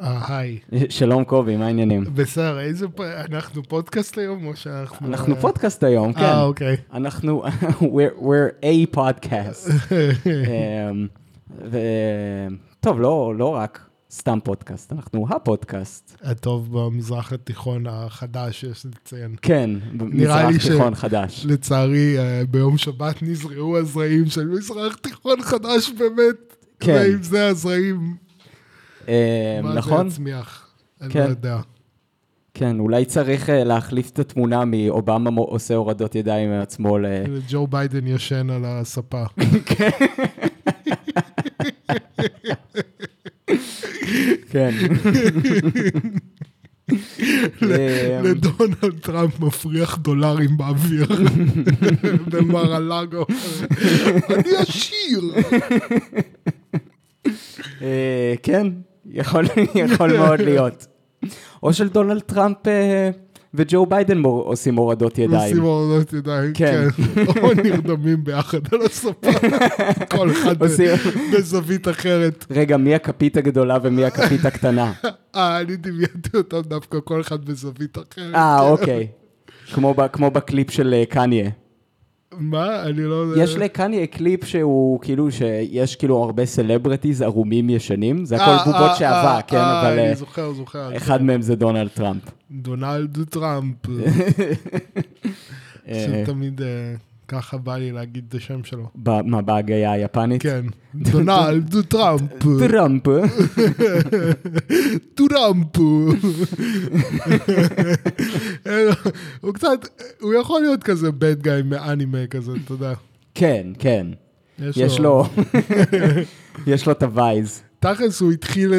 היי. שלום קובי, מה העניינים? בסדר, אנחנו פודקאסט היום או שאנחנו... אנחנו פודקאסט היום, כן. אוקיי. אנחנו, we're a podcast. טוב, לא רק סתם פודקאסט, אנחנו הפודקאסט. הטוב במזרח התיכון החדש, יש לציין. כן, במזרח תיכון חדש. לצערי, ביום שבת נזרעו הזרעים של מזרח תיכון חדש באמת. כן. ואם זה הזרעים... מה זה יצמיח? אני לא יודע. כן, אולי צריך להחליף את התמונה מאובמה עושה הורדות ידיים מעצמו ל... ג'ו ביידן ישן על הספה. כן. כן. לדונלד טראמפ מפריח דולרים באוויר במר הלאגו. אני עשיר. כן, יכול מאוד להיות. או של דונלד טראמפ וג'ו ביידן עושים הורדות ידיים. עושים הורדות ידיים, כן. או נרדמים ביחד על הספה, כל אחד בזווית אחרת. רגע, מי הכפית הגדולה ומי הכפית הקטנה? אני דמיינתי אותם דווקא כל אחד בזווית אחרת. אוקיי. כמו בקליפ של קניה. מה? אני לא יודע. יש לקניה קליפ שהוא כאילו, שיש כאילו הרבה סלברטיז ערומים ישנים, זה הכל בובות שעבה, כן, אבל... אני זוכר. אחד מהם זה דונלד טראמפ. דונלד טראמפ. שתמיד ככה בא לי להגיד את השם שלו. מה, בהגייה היפנית? כן. דונלד טראמפ. טראמפ. טראמפ. הוא קצת, הוא יכול להיות כזה bad guy מאנימה כזה, תודה. כן, כן. יש לו את הווייז. תכלס הוא התחיל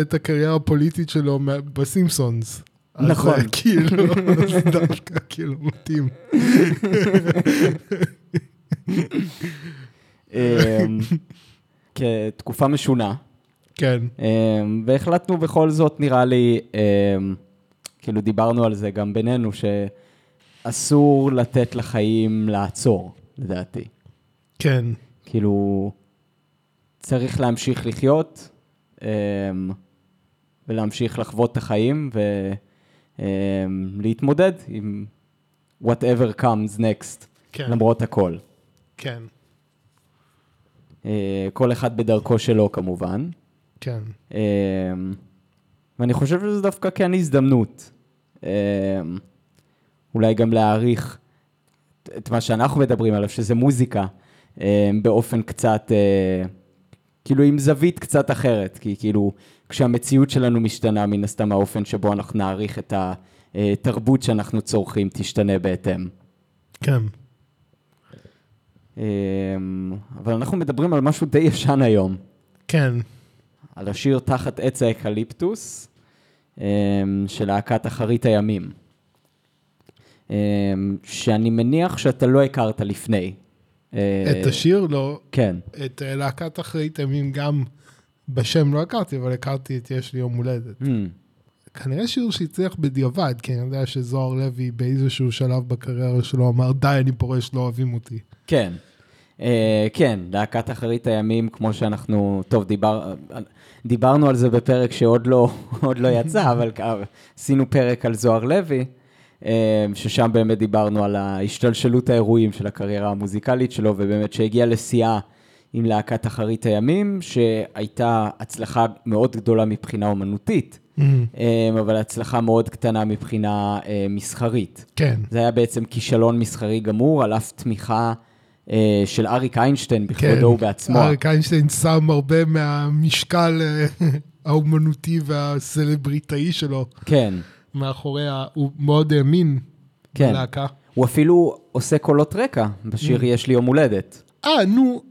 את הקריירה הפוליטית שלו בסימפסונס. נכון. כאילו, דווקא כאילו מתאים. כתקופה משונה. כן. והחלטנו בכל זאת, נראה לי, כאילו דיברנו על זה גם בינינו, שאסור לתת לחיים לעצור, לדעתי. כן. כאילו, צריך להמשיך לחיות, ולהמשיך לחוות את החיים, להתמודד עם whatever comes next, כן. למרות הכל. כן. כל אחד בדרכו שלו, כמובן. כן. ואני חושב שזה דווקא כן הזדמנות. אולי גם להעריך את מה שאנחנו מדברים עליו, שזה מוזיקה, באופן קצת, כאילו עם זווית קצת אחרת, כי כאילו, כשהמציאות שלנו משתנה, מן הסתם האופן שבו אנחנו נעריך את התרבות שאנחנו צורכים, תשתנה בהתאם. כן. אבל אנחנו מדברים על משהו די ישן היום. כן. על השיר תחת עץ האקליפטוס, של להקת אחרית הימים. שאני מניח שאתה לא הכרת לפני. את השיר לא. כן. את להקת אחרית הימים גם... בשם לא הכרתי, אבל הכרתי את יש לי יום הולדת. כנראה שיר שהצליח בדיעבד, כי אני יודע שזוהר לוי באיזשהו שלב בקריירה שלו אמר, די, אני פורש, לא אוהבים אותי. כן. כן, להקת אחרית הימים, כמו שאנחנו, טוב, דיברנו על זה בפרק שעוד לא יצא, אבל עשינו פרק על זוהר לוי, ששם באמת דיברנו על ההשתלשלות האירועים של הקריירה המוזיקלית שלו, ובאמת שהגיע לשיאה, עם להקת אחרית הימים, שהייתה הצלחה מאוד גדולה מבחינה אומנותית, אבל הצלחה מאוד קטנה מבחינה מסחרית. כן. זה היה בעצם כישלון מסחרי גמור, על אף תמיכה של אריק איינשטיין בכבודו ובעצמו. אריק איינשטיין שם הרבה מהמשקל האומנותי והסלבריטאי שלו. כן. מאחוריה, הוא מאוד האמין בלהקה. הוא אפילו עושה קולות רקע, בשיר יש לי יום הולדת. נו,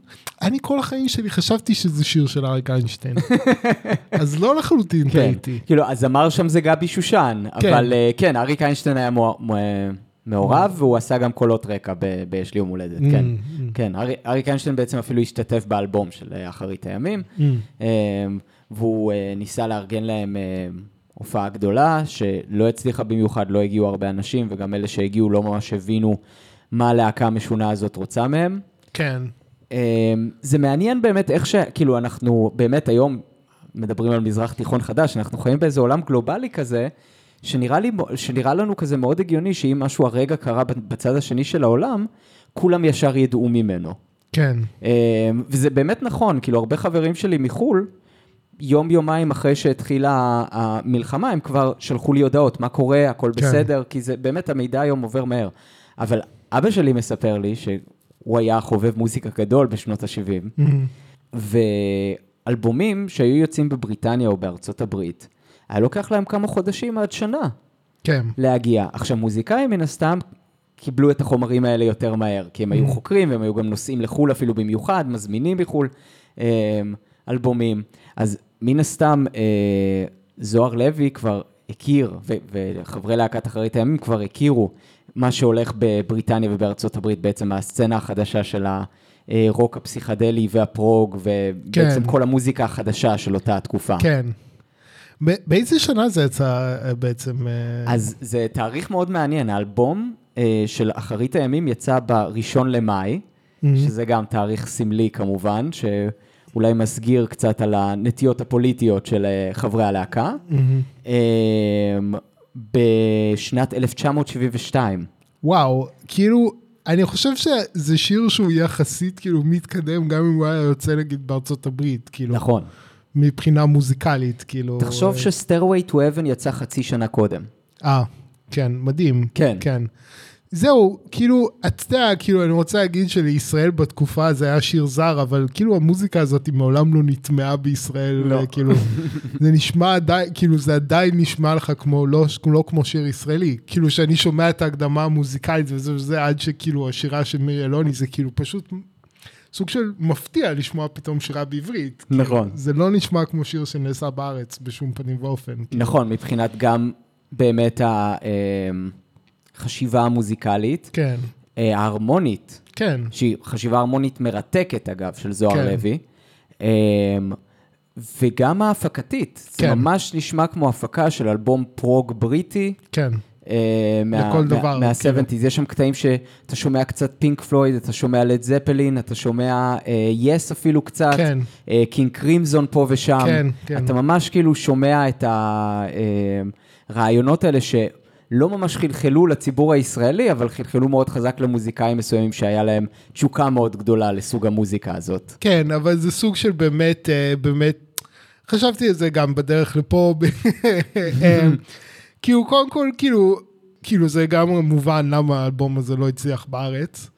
אני כל החיים שלי חשבתי שזה שיר של אריק איינשטיין. אז לא לחלוטין טעיתי. כאילו, אז אמר שם זה גבי שושן, אבל כן, אריק איינשטיין היה מעורב, והוא עשה גם קולות רקע ביש לי יום הולדת, כן. כן, אריק איינשטיין בעצם אפילו השתתף באלבום של אחרית הימים, והוא ניסה לארגן להם הופעה גדולה, שלא הצליחה במיוחד, לא הגיעו הרבה אנשים, וגם אלה שהגיעו לא ממש הבינו מה הלהקה המשונה הזאת רוצה מהם. כן. זה מעניין באמת איך שכאילו אנחנו באמת היום מדברים על מזרח תיכון חדש, אנחנו חיים באיזה עולם גלובלי כזה, שנראה לנו כזה מאוד הגיוני, שאם משהו הרגע קרה בצד השני של העולם, כולם ישר ידעו ממנו. כן. וזה באמת נכון, כאילו הרבה חברים שלי מחול, יום יומיים אחרי שהתחילה המלחמה, הם כבר שלחו לי הודעות, מה קורה, הכל בסדר, כי זה באמת המידע היום עובר מהר. אבל אבא שלי מספר לי שהוא היה חובב מוזיקה גדול בשנות ה-70, ואלבומים שהיו יוצאים בבריטניה או בארצות הברית, היה לוקח להם כמה חודשים עד שנה להגיע. עכשיו, מוזיקאים מן הסתם קיבלו את החומרים האלה יותר מהר, כי הם היו חוקרים, והם היו גם נוסעים לחול אפילו במיוחד, מזמינים בחול אלבומים. אז מן הסתם, זוהר לוי כבר הכיר, וחברי להקת אחרית הימים כבר הכירו, מה שהולך בבריטניה ובארצות הברית, בעצם הסצנה החדשה של הרוק הפסיכדלי והפרוג, ובעצם כל המוזיקה החדשה של אותה התקופה. כן. באיזה שנה זה יצא בעצם? אז זה תאריך מאוד מעניין. האלבום של אחרית הימים יצא בראשון למאי, שזה גם תאריך סמלי כמובן, שאולי מסגיר קצת על הנטיות הפוליטיות של חברי הלהקה. בשנת 1972. וואו, כאילו, אני חושב שזה שיר שהוא יחסית, כאילו, מתקדם גם אם הוא היה יוצא, נגיד, בארצות הברית, כאילו. נכון. מבחינה מוזיקלית, כאילו. תחשוב ש-Stairway to Heaven יצא חצי שנה קודם. כן, מדהים. כן. כן. זהו, כאילו, אתה, כאילו, אני רוצה להגיד שלישראל בתקופה זה היה שיר זר, אבל כאילו המוזיקה הזאת מעולם לא נטמעה בישראל, לא. כאילו, זה נשמע עדיין, כאילו זה עדיין נשמע לך כמו, לא כמו שיר ישראלי, כאילו שאני שומע את ההקדמה המוזיקלית וזה עד שכאילו השירה של מירי אלוני, זה כאילו פשוט סוג של מפתיע לשמוע פתאום שירה בעברית. נכון. זה לא נשמע כמו שיר שנעשה בארץ בשום פנים ואופן. נכון, מבחינת גם באמת חשיבה המוזיקלית, כן. ההרמונית, כן. שהיא חשיבה הרמונית מרתקת אגב, של זוהר כן. לוי, וגם ההפקתית, כן. זה ממש נשמע כמו הפקה של אלבום פרוג בריטי, כן. מה-70's, יש שם קטעים שאתה שומע קצת פינק פלויד, אתה שומע לד זפלין, אתה שומע יס אפילו קצת, קינג קרימזון פה ושם, כן, כן. אתה ממש כאילו שומע את הרעיונות האלה ש... לא ממש חלחלו לציבור הישראלי, אבל חלחלו מאוד חזק למוזיקאים מסוימים שהיה להם תשוקה מאוד גדולה לסוג המוזיקה הזאת. כן, אבל זה סוג של באמת, באמת, חשבתי את זה גם בדרך לפה, כאילו, קודם כל, כאילו זה גם מובן למה האלבום הזה לא הצליח בארץ,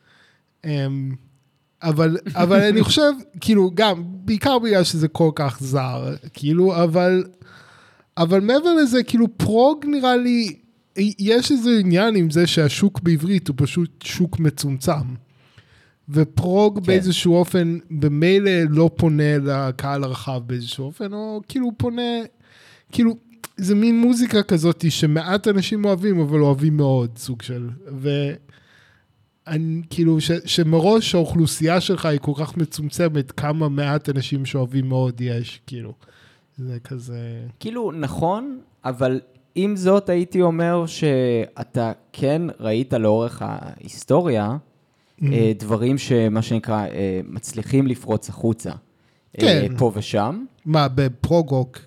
אבל אני חושב, כאילו גם, בעיקר בגלל שזה כל כך זר, כאילו, אבל מעבר לזה, כאילו פרוג נראה לי, יש איזה עניין עם זה שהשוק בעברית הוא פשוט שוק מצומצם, ופרוג באיזשהו אופן, במילא לא פונה לקהל הרחב באיזשהו אופן, או כאילו פונה, כאילו, זה מין מוזיקה כזאת שמעט אנשים אוהבים, אבל אוהבים מאוד, סוג של, וכאילו, שמראש האוכלוסייה שלך היא כל כך מצומצמת, כמה מעט אנשים שאוהבים מאוד יש, כאילו, זה כזה... כאילו, נכון, אבל... עם זאת הייתי אומר שאתה כן ראית לאורך ההיסטוריה דברים שמה שנקרא מצליחים לפרוץ החוצה פה ושם. מה, בפרוגוק?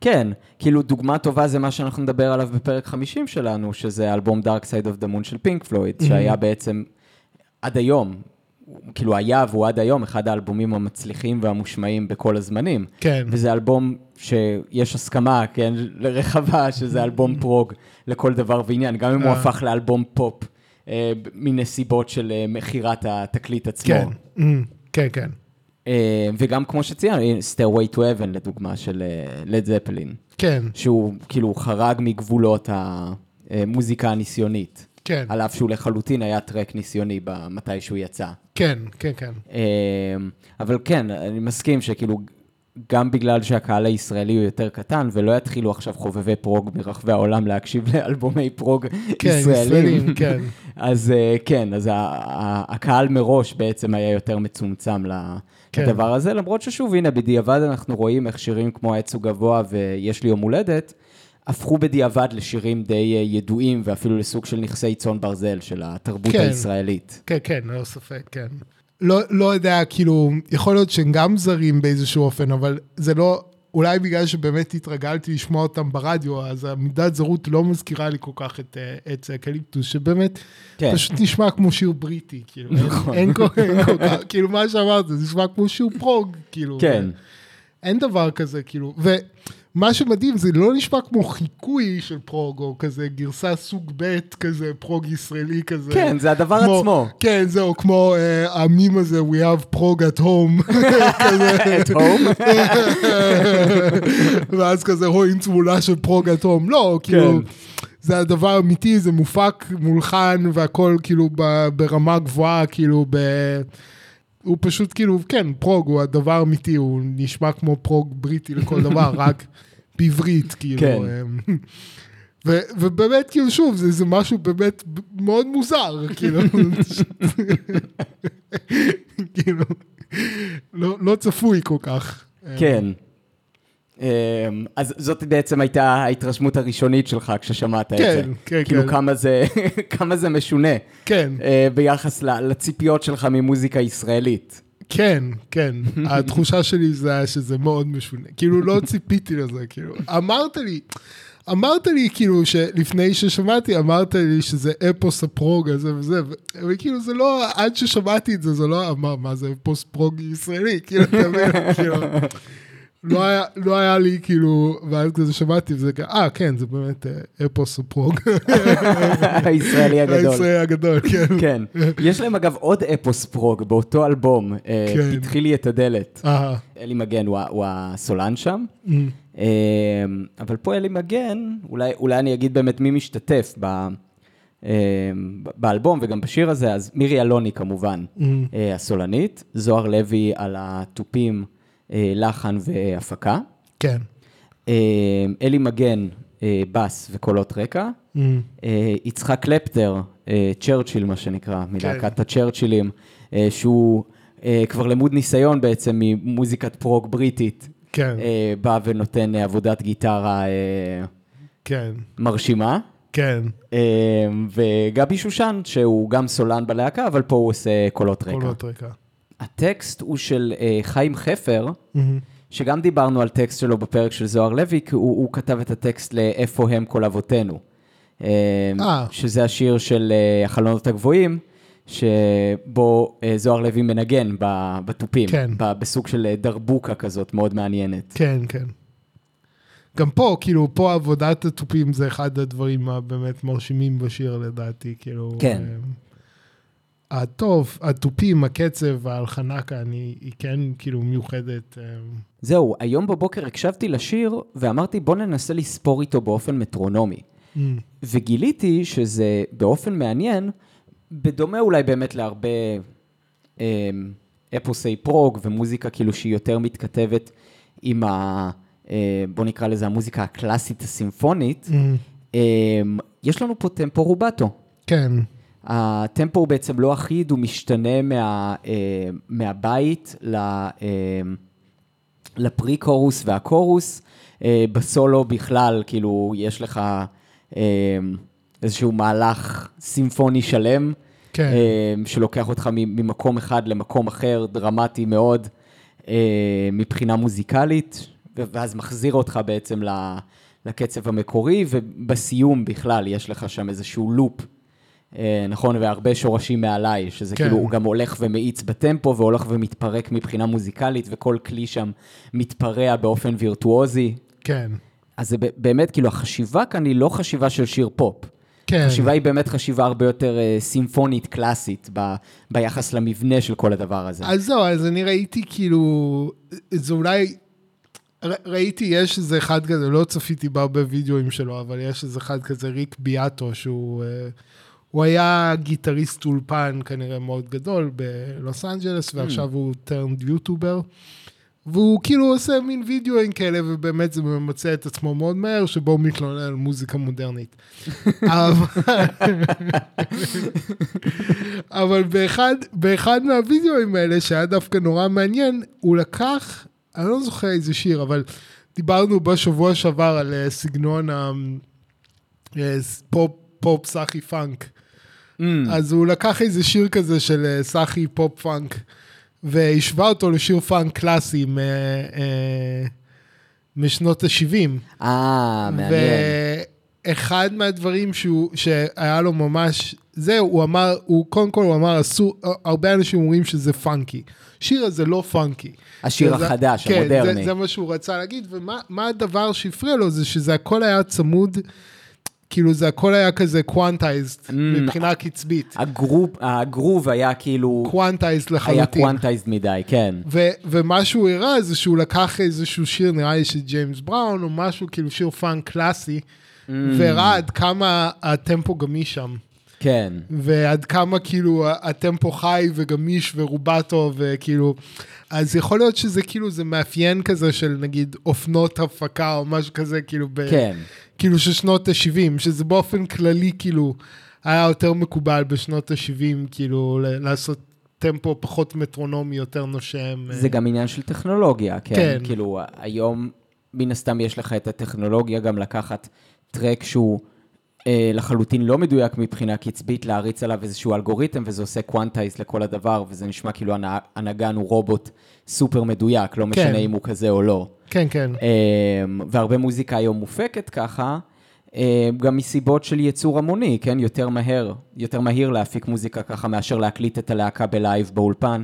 כן, כאילו דוגמה טובה זה מה שאנחנו נדבר עליו בפרק 50 שלנו, שזה אלבום Dark Side of the Moon של פינק פלויד, שהיה בעצם עד היום, כאילו היה והוא עד היום אחד האלבומים המצליחים והמושמעים בכל הזמנים. כן. וזה אלבום שיש הסכמה, כן, לרחבה, שזה אלבום פרוג לכל דבר ועניין, גם אם הוא הפך לאלבום פופ, מנסיבות של מחירת התקליט עצמו. כן, כן, כן. וגם כמו שציין, Stairway to Heaven, לדוגמה, של Led Zeppelin. כן. שהוא כאילו חרג מגבולות המוזיקה הניסיונית. כן. על אף שהוא לחלוטין היה טרק ניסיוני במתי שהוא יצא. כן, כן, כן. אבל כן, אני מסכים שכאילו, גם בגלל שהקהל הישראלי הוא יותר קטן, ולא יתחילו עכשיו חובבי פרוג מרחבי העולם להקשיב לאלבומי פרוג ישראלים. כן, אז כן, אז הקהל מראש בעצם היה יותר מצומצם לדבר הזה, למרות ששוב, הנה, בדיעבד אנחנו רואים איך שירים כמו העץ הוא גבוה ויש לי יום הולדת, הפכו בדיעבד לשירים די ידועים, ואפילו לסוג של נכסי צאן ברזל של התרבות הישראלית. כן, כן, לא ספק, כן. לא יודע, כאילו, יכול להיות שהם גם זרים באיזשהו אופן, אבל זה לא, אולי בגלל שבאמת התרגלתי לשמוע אותם ברדיו, אז המידת זרות לא מזכירה לי כל כך את אקליפטוס, שבאמת פשוט נשמע כמו שיר בריטי, כאילו מה שאמרת, זה נשמע כמו שיר פרוג, אין דבר כזה, ומה שמדהים זה לא נשמע כמו חיקוי של פרוג, או כזה גרסה סוג ב' כזה פרוג ישראלי כזה. כן, זה הדבר עצמו. כן, זהו, כמו המים הזה, we have prog at home. at home? ואז כזה רואים צמולה של פרוג at home. לא, כאילו, זה הדבר אמיתי, זה מופק מולחן, והכל כאילו ברמה גבוהה, כאילו הוא פשוט כאילו, כן, פרוג הוא הדבר האמיתי, הוא נשמע כמו פרוג בריטי לכל דבר, רק בעברית, כאילו. ובאמת, כאילו, שוב, זה משהו באמת מאוד מוזר, כאילו. כאילו, לא צפוי כל כך. כן. אז זאת בעצם הייתה ההתרשמות הראשונית שלך כששמעת את זה. כן, כאילו כמה זה משונה. כן. ביחס לציפיות שלך ממוזיקה ישראלית. כן, כן. התחושה שלי זה שזה מאוד משונה. כאילו לא ציפיתי לזה, כאילו. אמרת לי כאילו שלפני ששמעתי, אמרת לי שזה אפוס הפרוג הזה וזה, וכאילו זה לא, עד ששמעתי את זה, זה לא אמר מה זה אפוס פרוג ישראלי, כאילו אתה אומר, כאילו. לא היה לי כאילו, ואז כזה שמעתי וזה כאילו, כן, זה באמת אפוס פרוג. הישראלי הגדול. הישראלי הגדול, כן. כן. יש להם אגב עוד אפוס פרוג באותו אלבום, פתחי לי את הדלת. אלי מגן הוא הסולן שם, אבל פה אלי מגן, אולי אני אגיד באמת מי משתתף באלבום וגם בשיר הזה, אז מירי אלוני כמובן, הסולנית, זוהר לוי על התופים, לחן והפקה. כן. אלי מגן, בס וקולות רקע. יצחק לפטר, צ'רצ'יל מה שנקרא, מלהקת הצ'רצ'ילים, שהוא כבר למוד ניסיון בעצם ממוזיקת פרוג בריטית. כן. בא ונותן עבודת גיטרה מרשימה. כן. וגבי שושן, שהוא גם סולן בלהקה, אבל פה הוא עושה קולות רקע. קולות רקע. הטקסט הוא של חיים חפר, שגם דיברנו על טקסט שלו בפרק של זוהר לוי, כי הוא כתב את הטקסט לאיפה הם כל אבותינו. שזה השיר של החלונות הגבוהים, שבו זוהר לוי מנגן בטופים, בסוג של דרבוקה כזאת מאוד מעניינת. כן, כן. גם פה, כאילו, פה עבודת הטופים זה אחד הדברים הבאמת מרשימים בשיר לדעתי, כאילו. כן. הטוב, הטופים, הקצב, ההלחנה כאן, היא כן כאילו מיוחדת. זהו, היום בבוקר הקשבתי לשיר ואמרתי בוא ננסה לספור איתו באופן מטרונומי. וגיליתי שזה באופן מעניין, בדומה אולי באמת להרבה אפוסי פרוג ומוזיקה כאילו שהיא יותר מתכתבת עם בוא נקרא לזה המוזיקה הקלאסית הסימפונית, יש לנו פה טמפו רובטו. כן. הטמפו הוא בעצם לא אחיד, הוא משתנה מהבית לפרי-קורוס והקורוס. בסולו בכלל, כאילו, יש לך איזשהו מהלך סימפוני שלם, שלוקח אותך ממקום אחד למקום אחר, דרמטי מאוד, מבחינה מוזיקלית, ואז מחזיר אותך בעצם לקצב המקורי, ובסיום בכלל יש לך שם איזשהו לופ. נכון, והרבה שורשים מעליי, שזה כאילו הוא גם הולך ומאיץ בטמפו, והולך ומתפרק מבחינה מוזיקלית, וכל כלי שם מתפרע באופן וירטואוזי. כן. אז זה באמת, כאילו, החשיבה כאן היא לא חשיבה של שיר פופ. כן. החשיבה היא באמת חשיבה הרבה יותר סימפונית, קלאסית, ביחס למבנה של כל הדבר הזה. אז זהו, אז אני ראיתי כאילו, זה אולי ראיתי, יש איזה אחד כזה, לא צפיתי בה בווידאוים שלו, אבל יש איזה אחד כזה, ריק ביאטו, שהוא הוא היה גיטריסט אולפן כנראה מאוד גדול בלוס אנג'לס, ועכשיו הוא טרנד יוטובר, והוא כאילו עושה מין וידאוים כאלה, ובאמת זה ממצא את עצמו מאוד מהר, שבו הוא מתלונן על מוזיקה מודרנית. אבל באחד מהוידאוים האלה, שהיה דווקא נורא מעניין, הוא לקח, אני לא זוכר איזה שיר, אבל דיברנו בשבוע שעבר על סגנון פופ סאחי פאנק. אז הוא לקח איזה שיר כזה של סאחי פופ פאנק, והשווה אותו לשיר פאנק קלאסי משנות ה-70. מעניין. ואחד מהדברים שהיה לו ממש, זהו, הוא אמר, קודם כל הוא אמר, הרבה אנשים אומרים שזה פאנקי. השיר הזה לא פאנקי. השיר החדש, המודרני. כן, זה מה שהוא רצה להגיד, ומה הדבר שהפריע לו, זה שזה הכל היה צמוד, כאילו זה הכל היה כזה קוונטייזד מבחינה קצבית. הגרוב היה כאילו... קוונטייזד לחלוטין. היה קוונטייזד מדי, כן. ומה שהוא הראה זה שהוא לקח איזשהו שיר, נראה לי של ג'יימס בראון, או משהו כאילו שיר פאנק קלאסי, והראה עד כמה הטמפו גמיש שם. כן. ועד כמה כאילו הטמפו חי וגמיש ורובטו וכאילו... אז יכול להיות שזה כאילו זה מאפיין כזה של נגיד אופנות הפקה או משהו כזה כאילו ב... כן. כאילו ששנות ה-70, שזה באופן כללי כאילו היה יותר מקובל בשנות ה-70 כאילו לעשות טמפו פחות מטרונומי, יותר נושם. זה גם עניין של טכנולוגיה, כן. כן. כאילו היום מן הסתם יש לך את הטכנולוגיה גם לקחת טרק שהוא... לחלוטין לא מדויק מבחינה קצבית, להריץ עליו איזשהו אלגוריתם, וזה עושה קוונטייז לכל הדבר, וזה נשמע כאילו הנגן הוא רובוט סופר מדויק, לא משנה אם הוא כזה או לא. כן, כן. והרבה מוזיקה היום מופקת ככה, גם מסיבות של ייצור המוני, כן? יותר מהיר להפיק מוזיקה ככה, מאשר להקליט את הלהקה בלייב באולפן,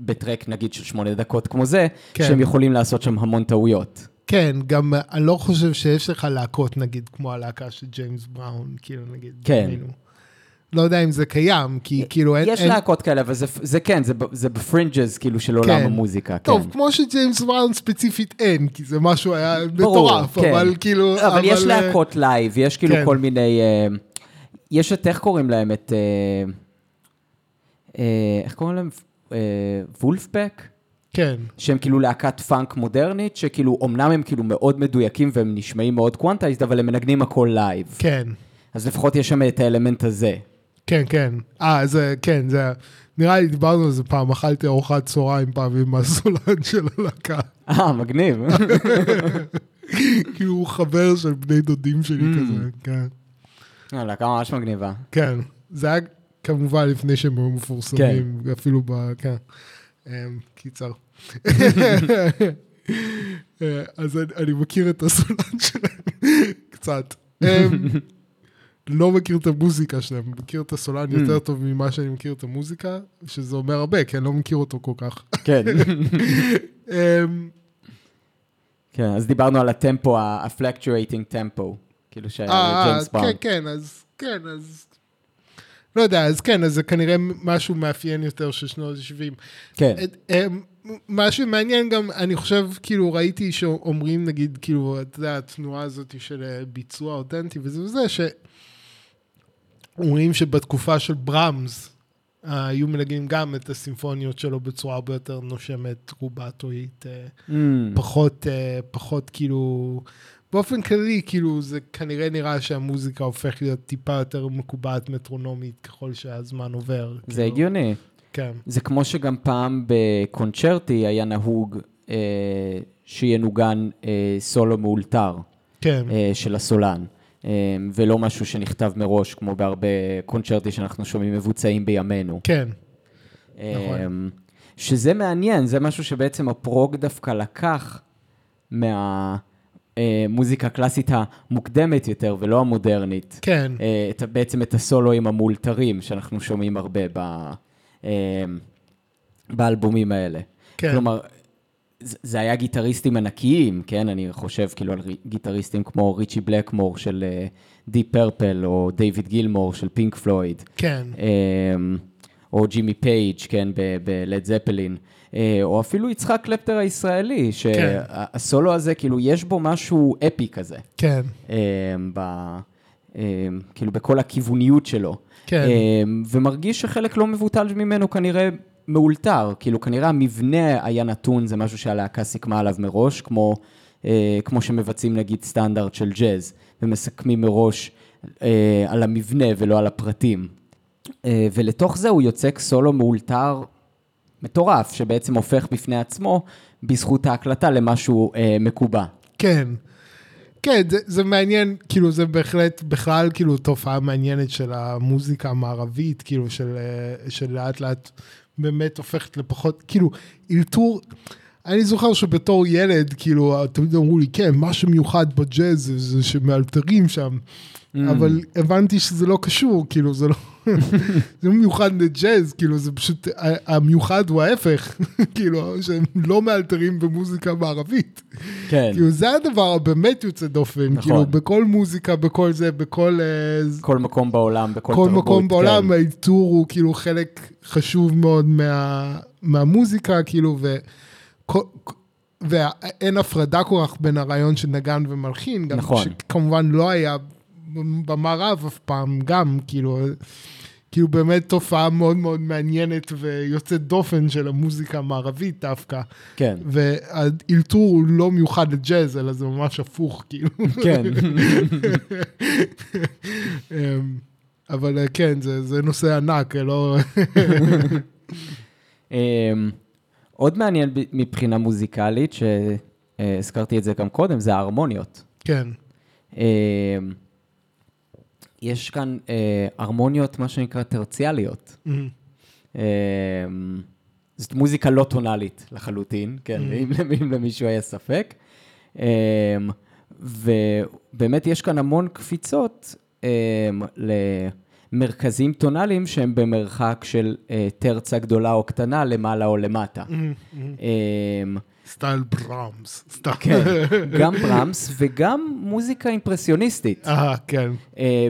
בטרק נגיד של 8 דקות כמו זה, שהם יכולים לעשות שם המון טעויות. כן, גם אני לא חושב שיש לך להקות, נגיד, כמו הלהקה של ג'יימס בראון, כאילו, נגיד, כן. לא יודע אם זה קיים, כי כאילו... יש אין... להקות כאלה, אבל זה כן, זה בפרינג'ז, כאילו, של עולם כן. המוזיקה. טוב, כן. כמו שג'יימס בראון ספציפית אין, כי זה משהו היה מטורף, כן. אבל כאילו... אבל יש להקות לייב, יש כאילו כן. כל מיני... יש את, איך קוראים להם את... איך קוראים להם? וולפבק? כן. שהם כאילו להקת פאנק מודרנית, שכאילו, אומנם הם כאילו מאוד מדויקים, והם נשמעים מאוד קוונטייזד, אבל הם מנגנים הכל לייב. כן. אז לפחות יש שם את האלמנט הזה. כן, כן. זה, כן, זה... נראה לי, דיברנו על זה פעם, אכלתי ארוחת צהריים פעם עם הסולן של הלהקה. מגניב. כאילו, הוא חבר של בני דודים שלי כזה, כן. הלהקה ממש מגניבה. כן. זה היה כמובן לפני שהם היו מפורסמים, אפילו כן. קיצר. אז אני מכיר את הסולן שלהם קצת. לא מכיר את המוזיקה שלהם, מכיר את הסולן יותר טוב ממה שאני מכיר את המוזיקה, שזה אומר הרבה, כי אני לא מכיר אותו כל כך. כן. כן, אז דיברנו על הטמפו, ה-fluctuating tempo, כאילו שהיה ג'יימס בראון. כן, אז... לא יודע, אז כן, אז זה כנראה משהו מאפיין יותר של שנות ה-70. כן. משהו מעניין גם, אני חושב, כאילו, ראיתי שאומרים, נגיד, כאילו, אתה יודע, התנועה הזאת של ביצוע אותנטי, וזה שאומרים שבתקופה של בראמס, היו מנגנים גם את הסימפוניות שלו בצורה הרבה יותר נושמת, רובטואית, פחות, כאילו... באופן כללי, כאילו, זה כנראה נראה שהמוזיקה הופך להיות טיפה יותר מקובעת מטרונומית ככל שהזמן עובר. זה הגיוני. כן. זה כמו שגם פעם בקונצ'רטי היה נהוג שינוגן סולו מאולתר של הסולן, ולא משהו שנכתב מראש, כמו בהרבה קונצ'רטי שאנחנו שומעים מבוצעים בימינו. כן. נכון. שזה מעניין, זה משהו שבעצם הפרוג דווקא לקח מה... מוזיקה קלאסית המוקדמת יותר ולא המודרנית. כן. בעצם את הסולואים המולתרים שאנחנו שומעים הרבה באלבומים האלה. כן. כלומר, זה היה גיטריסטים ענקיים, כן? אני חושב כאילו על גיטריסטים כמו ריצ'י בלקמור של דיפ פרפל או דיוויד גילמור של פינק פלויד. כן. או ג'ימי פייג', כן, בלד זפלין. או אפילו יצחק לפטר הישראלי, שהסולו הזה, כאילו, יש בו משהו אפי כזה. כן. כאילו, בכל הכיווניות שלו. כן. ומרגיש שחלק לא מבוטל ממנו כנראה מאולתר. כאילו, כנראה המבנה היה נתון, זה משהו שהלהקה סיכמה עליו מראש, כמו שמבצעים, נגיד, סטנדרט של ג'אז, ומסכמים מראש על המבנה ולא על הפרטים. ולתוך זה הוא יוצק סולו מאולתר מטורף, שבעצם הופך בפני עצמו, בזכות ההקלטה למשהו מקובע. כן. כן, זה מעניין, כאילו זה בהחלט, בכלל כאילו תופעה מעניינת של המוזיקה המערבית, כאילו של לאט לאט באמת הופכת לפחות, כאילו, אלתור, אני זוכר שבתור ילד, כאילו, תמיד אמרו לי, כן, משהו מיוחד בג'אז, זה שמאלתרים שם, אבל הבנתי שזה לא קשור, כאילו, זה לא... זה מיוחד לג'אז, כאילו, זה פשוט, המיוחד הוא ההפך, כאילו, שהם לא מאלתרים במוזיקה מערבית. כן. כאילו, זה הדבר הבאמת יוצא דופן, כאילו, בכל מוזיקה, בכל זה, בכל... כל מקום בעולם, בכל תרבות. כל מקום בעולם, האלתור הוא, כאילו, חלק חשוב מאוד מהמוזיקה, כאילו, ו... ואין הפרדה כוח בין הרעיון של נגן ומלחין, גם שכמובן לא היה במערב אף פעם, גם כאילו באמת תופעה מאוד מאוד מעניינת ויוצאת דופן של המוזיקה המערבית דווקא. כן. והאלתור הוא לא מיוחד לג'אז, אלא זה ממש הפוך, כאילו. כן. אבל כן, זה נושא ענק, לא... עוד מעניין מבחינה מוזיקלית, שהזכרתי את זה גם קודם, זה ההרמוניות. כן. יש כאן הרמוניות, מה שנקרא טרציאליות. זאת מוזיקה לא טונלית לחלוטין, כן, אם למישהו היה ספק. ובאמת יש כאן המון קפיצות מרכזים טונליים שהם במרחק של טרצה גדולה או קטנה, למעלה או למטה. סטייל בראמס. כן, גם בראמס וגם מוזיקה אימפרסיוניסטית. כן.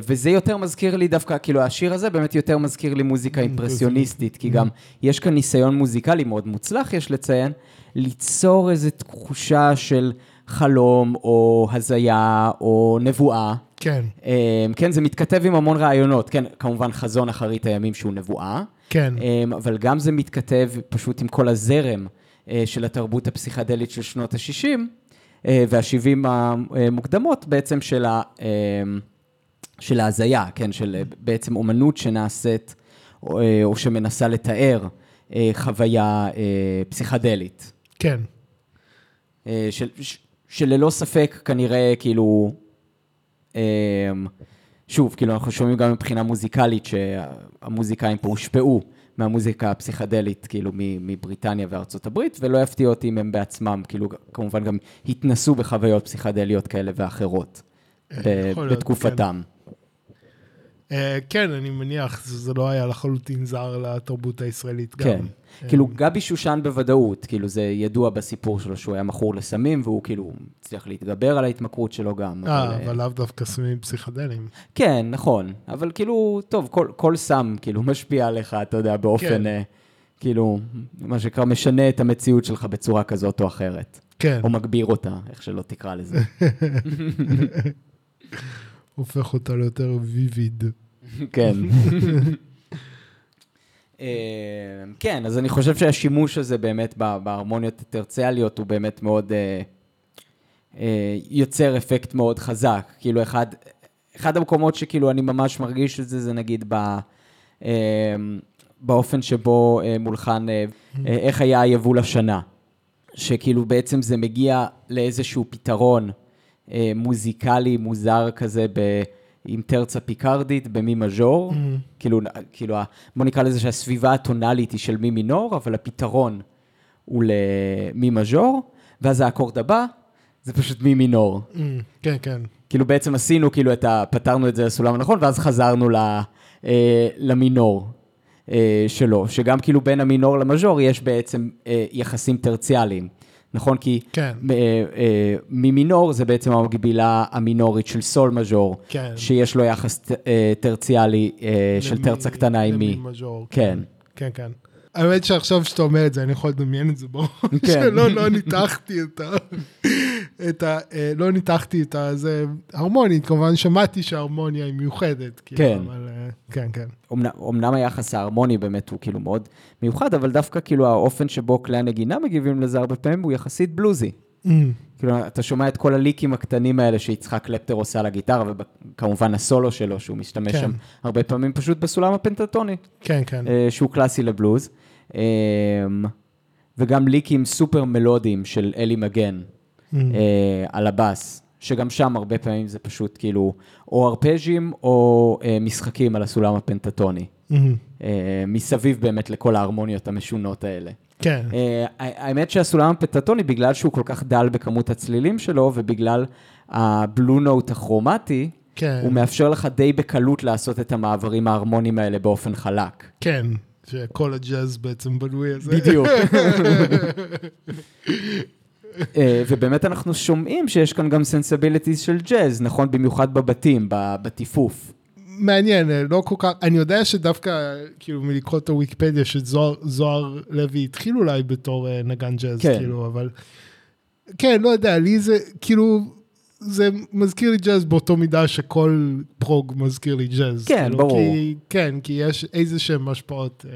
וזה יותר מזכיר לי דווקא, כאילו השיר הזה באמת יותר מזכיר לי מוזיקה אימפרסיוניסטית, כי גם יש כאן ניסיון מוזיקלי מאוד מוצלח, יש לציין, ליצור איזו תחושה של חלום או הזיה או נבואה. כן. כן, זה מתכתב עם המון רעיונות. כן, כמובן חזון אחרית הימים שהוא נבואה. כן. אבל גם זה מתכתב פשוט עם כל הזרם של התרבות הפסיכדלית של שנות ה-60 וה-70 המוקדמות בעצם של ההזיה, כן, של בעצם אומנות שנעשית או שמנסה לתאר חוויה פסיכדלית. כן. שללא ספק כנראה כאילו... שוב, כאילו אנחנו שומעים גם מבחינה מוזיקלית שהמוזיקאים פה הושפעו מהמוזיקה הפסיכדלית, כאילו מבריטניה וארצות הברית, ולא יפתיע אותי אם הם בעצמם, כאילו כמובן גם התנסו בחוויות פסיכדליות כאלה ואחרות בתקופתם. כן, אני מניח, זה לא היה לחלוטין זר לתרבות הישראלית גם. כן, כאילו גבי שושן בוודאות, כאילו זה ידוע בסיפור שלו שהוא היה מכור לסמים, והוא כאילו הצליח להתגבר על ההתמכרות שלו גם. אבל לאו דווקא סמים פסיכדליים. כן, נכון, אבל כאילו, טוב, כל סם כאילו משפיע עליך, אתה יודע, באופן, כאילו, מה שקרה, משנה את המציאות שלך בצורה כזאת או אחרת. כן. או מגביר אותה, איך שלא תקרא לזה. הופך אותה ליותר ויביד. כן. כן, אז אני חושב שהשימוש הזה באמת בהרמוניות הטרציאליות הוא באמת מאוד יוצר אפקט מאוד חזק. כאילו אחד המקומות שכאילו אני ממש מרגיש את זה, זה נגיד באופן שבו מולחן, איך היה היבול השנה. שכאילו בעצם זה מגיע לאיזשהו פתרון מוזיקלי, מוזר כזה עם תרצה פיקרדית במי מז'ור, כאילו בוא נקרא לזה שהסביבה הטונלית היא של מי מינור, אבל הפתרון הוא למי מז'ור, ואז האקורד הבא זה פשוט מי מינור. כן, כן. כאילו בעצם עשינו, כאילו פתרנו את זה לסולם הנכון, ואז חזרנו למינור שלו, שגם כאילו בין המינור למז'ור יש בעצם יחסים טרציאליים. נכון? כי ממינור זה בעצם המקבילה המינורית של סול מז'ור, שיש לו יחס טרציאלי של תרצה קטנה עם מי. כן. כן, כן. האמת שעכשיו שאתה אומר את זה, אני יכול לדמיין את זה בו, שלא ניתחתי את זה הרמונית, כמובן שמעתי שההרמוניה היא מיוחדת. כן. כן, כן. אמנם היחס ההרמוני באמת הוא כאילו מאוד מיוחד, אבל דווקא כאילו האופן שבו כלי הנגינה מגיבים לזה הרבה פעמים הוא יחסית בלוזי. כאילו אתה שומע את כל הליקים הקטנים האלה שיצחק לפטר עושה על הגיטרה, וכמובן הסולו שלו שהוא משתמש שם הרבה פעמים פשוט בסולם הפנטטוני. כן, כן. שהוא קלאסי לבלוז. וגם ליקים סופר מלודיים של אלי מגן על הבאס, שגם שם הרבה פעמים זה פשוט כאילו או ארפג'ים או משחקים על הסולם הפנטטוני. מסביב באמת לכל ההרמוניות המשונות האלה. כן. האמת שהסולם הפטטוני, בגלל שהוא כל כך דל בכמות הצלילים שלו, ובגלל הבלו נוט הכרומטי, כן. הוא מאפשר לך די בקלות לעשות את המעברים ההרמונים האלה באופן חלק. כן. שכל הג'אז בעצם בנוי הזה. בדיוק. ובאמת אנחנו שומעים שיש כאן גם סנסיביליטיז של ג'אז, נכון? במיוחד בבתים, בטיפוף. מעניין, לא כל כך, אני יודע שדווקא, כאילו, מלקחות את הוויקיפדיה, שזוהר לוי התחיל אולי בתור נגן ג'אז, כאילו, אבל, כן, לא יודע, לי זה, כאילו, זה מזכיר לי ג'אז באותו מידה שכל פרוג מזכיר לי ג'אז. כן, כאילו, ברור. כי יש איזה שהם השפעות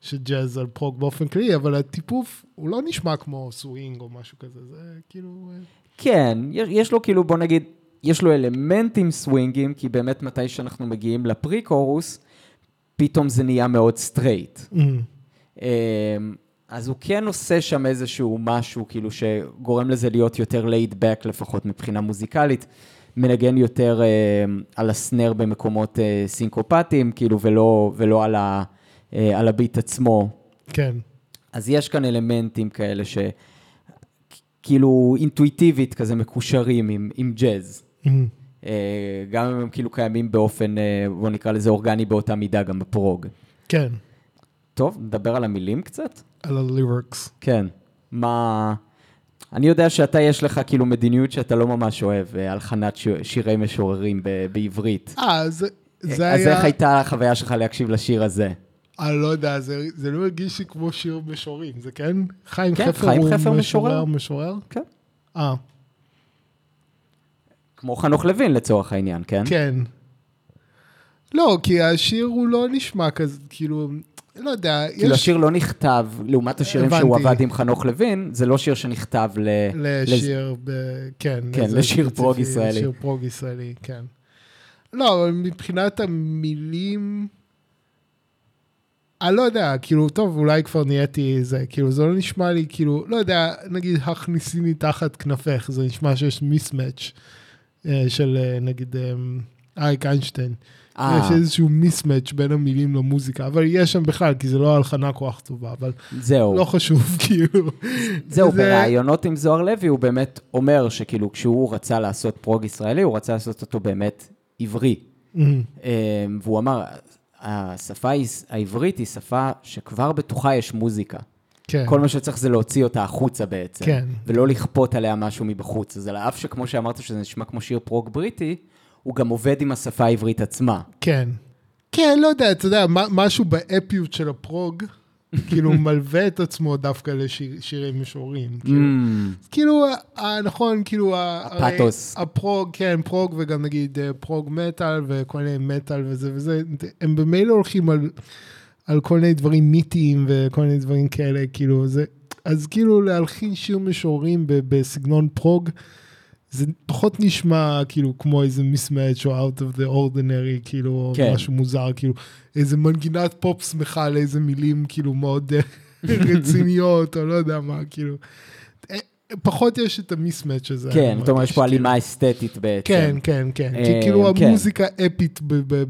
של ג'אז על פרוג באופן כללי, אבל הטיפוף הוא לא נשמע כמו סווינג או משהו כזה, זה כאילו... כן, יש לו כאילו, בוא נגיד, יש לו אלמנטים סווינגים, כי באמת מתי שאנחנו מגיעים לפריקורוס, פתאום זה נהיה מאוד סטרייט. אז הוא כן עושה שם איזשהו משהו, כאילו שגורם לזה להיות יותר laid-back, לפחות מבחינה מוזיקלית, מנגן יותר על הסנר במקומות סינקופטיים, כאילו, ולא על הביט עצמו. כן. אז יש כאן אלמנטים כאלה שכאילו אינטואיטיבית כזה מקושרים עם ג'אז. גם הם כאילו קיימים באופן, בוא נקרא לזה אורגני באותה מידה, גם בפרוג. כן. טוב, נדבר על המילים קצת. על הליריקס. כן. מה... אני יודע שאתה יש לך כאילו מדיניות שאתה לא ממש אוהב, הלחנת שירי משוררים בעברית. אז איך הייתה החוויה שלך להקשיב לשיר הזה? אני לא יודע, זה לא הרגיש לי כמו שיר משוררים, זה כן? חיים חפר הוא משורר? כן. כמו חנוך לוין לצורך העניין, כן? כן. לא, כי השיר הוא לא נשמע כזה, כאילו... לא יודע. כאילו השיר לא נכתב, לעומת השירים שהוא עבד עם חנוך לוין, זה לא שיר שנכתב ל... לשיר, כן. כן, לשיר פרוג ישראלי. לשיר פרוג ישראלי, כן. לא, אבל מבחינת המילים... אני לא יודע, כאילו, טוב, אולי כבר נהייתי איזה, כאילו, זה לא נשמע לי, כאילו, לא יודע, נגיד, הכניסיני תחת כנפך, זה נשמע שיש מיסמאץ' של, נגיד, אריק איינשטיין. יש איזשהו מיסמאץ' בין המילים למוזיקה, אבל יש שם בכלל, כי זה לא הלחנה כוח טובה, אבל לא חשוב, כאילו. זהו, ברעיונות עם זוהר לוי, הוא באמת אומר שכאילו, כשהוא רצה לעשות פרוג ישראלי, הוא רצה לעשות אותו באמת עברי. והוא אמר... השפה העברית היא שפה שכבר בתוכה יש מוזיקה. כל מה שצריך זה להוציא אותה החוצה בעצם, ולא לכפות עליה משהו מבחוץ. אז על אף שכמו שאמרת שזה נשמע כמו שיר פרוג בריטי, הוא גם עובד עם השפה העברית עצמה. כן. כן, לא יודע, אתה יודע, משהו באפיות של הפרוג, כאילו מלווה את עצמו דווקא לשירים משוררים. כאילו, נכון, כאילו... הפאטוס. הפרוג, כן, פרוג וגם נגיד פרוג מטל וכל מיני מטל וזה וזה, הם במילא הולכים על כל מיני דברים מיתיים וכל מיני דברים כאלה, כאילו זה... אז כאילו להלחין שיר משוררים בסגנון פרוג, זה פחות נשמע כאילו כמו איזה mismatch או out of the ordinary, כאילו משהו מוזר, כאילו איזה מנגינת פופ שמחה לאיזה מילים כאילו מאוד רציניות, או לא יודע מה, כאילו. פחות יש את ה-mismatch הזה. כן, זאת אומרת, יש פה אלימה אסתטית בעצם. כן, כן, כן. כאילו המוזיקה אפית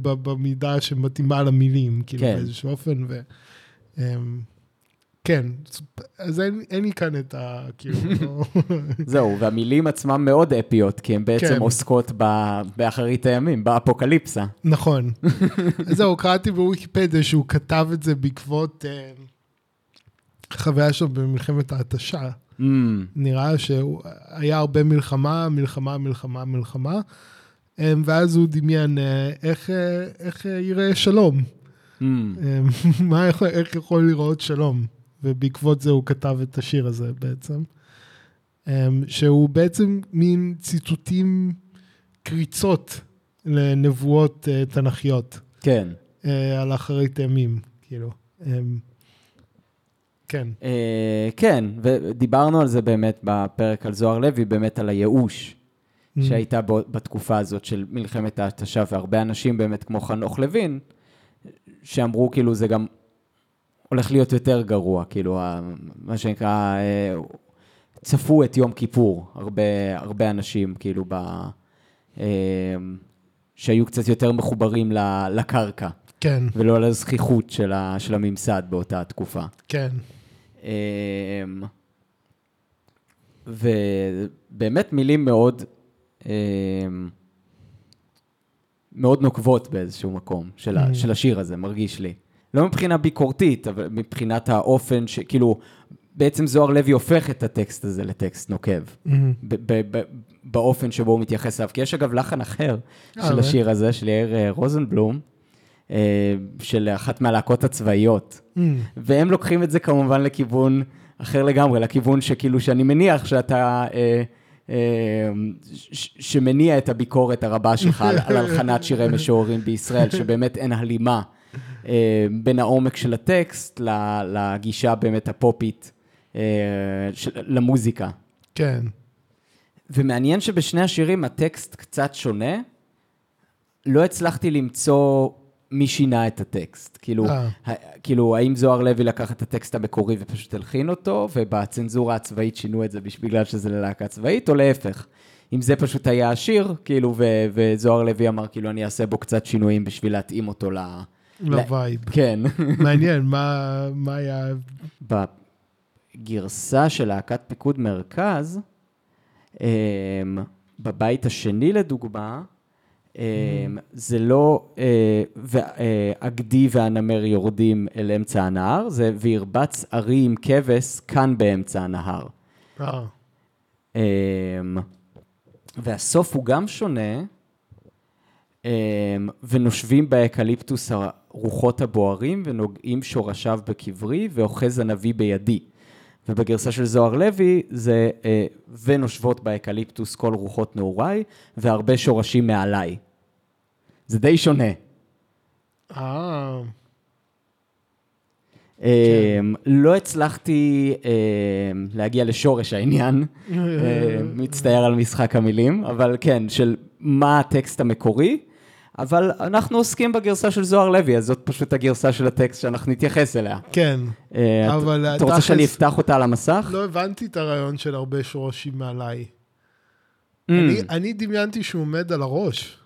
במידה שמתאימה למילים, כאילו באיזשהו אופן, ו... כן, אז אין לי כאן את ה... זהו, והמילים עצמם מאוד אפיות, כי הן בעצם עוסקות באחרית הימים, באפוקליפסה. נכון. זהו, קראתי בוויקיפדיה שהוא כתב את זה בעקבות חוויה שלו במלחמת ההתשה. נראה שהיה הרבה מלחמה, ואז הוא דמיין איך יראה שלום. איך יכול לראות שלום? ובעקבות זה הוא כתב את השיר הזה בעצם, שהוא בעצם מין ציטוטים, קריצות לנבואות תנכיות. כן. על אחרית הימים, כאילו. כן. כן, ודיברנו על זה באמת בפרק על זוהר לוי, באמת על הייאוש, שהייתה בתקופה הזאת של מלחמת ההתשה, והרבה אנשים באמת כמו חנוך לוין, שאמרו כאילו זה גם... הולך להיות יותר גרוע, כאילו, מה שנקרא, צפו את יום כיפור, הרבה אנשים, כאילו, שהיו קצת יותר מחוברים לקרקע. כן. ולא לזכיחות של הממסד באותה התקופה. כן. ובאמת מילים מאוד מאוד נוקבות באיזשהו מקום של השיר הזה, מרגיש לי. לא מבחינה ביקורתית, אבל מבחינת האופן שכאילו, בעצם זוהר לוי הופך את הטקסט הזה לטקסט נוקב, באופן שבו הוא מתייחס אליו. כי יש אגב לחן אחר של השיר הזה, של יאיר רוזנבלום, של אחת מהלהקות הצבאיות. והם לוקחים את זה כמובן לכיוון אחר לגמרי, לכיוון שכאילו שאני מניח שאתה... שמניע את הביקורת הרבה שלך על הלחנת שירי משוררים בישראל, שבאמת אין הלימה בין העומק של הטקסט לגישה באמת הפופית למוזיקה. כן. ומעניין שבשני השירים הטקסט קצת שונה, לא הצלחתי למצוא מי שינה את הטקסט. כאילו, האם זוהר לוי לקח את הטקסט המקורי ופשוט הלחין אותו, ובצנזורה הצבאית שינו את זה בגלל שזה ללהקה צבאית, או להפך. אם זה פשוט היה השיר, כאילו, וזוהר לוי אמר, כאילו, אני אעשה בו קצת שינויים בשביל להתאים אותו ל... לווייב. כן. מעניין, מה היה... בגרסה של להקת פיקוד מרכז, בבית השני לדוגמה, זה לא אגדי והנמר יורדים אל אמצע הנהר, זה וירבץ ארי עם כבש כאן באמצע הנהר. והסוף הוא גם שונה, ונושבים באקליפטוס הרוחות הבוערים ונוגעים שורשיו בקברי ואוחז הנביא בידי. ובגרסה של זוהר לוי זה ונושבות באקליפטוס כל רוחות נעוריי והרבה שורשים מעליי. זה די שונה. לא הצלחתי להגיע לשורש העניין, מצטער על משחק המילים, אבל כן, של מה הטקסט המקורי, אבל אנחנו עוסקים בגרסה של זוהר לוי, אז זאת פשוט הגרסה של הטקסט שאנחנו נתייחס אליה. כן. אתה רוצה שאני אפתח אותה על המסך? לא הבנתי את הרעיון של הרבה שורשים מעליי. אני דמיינתי שהוא עומד על הראש.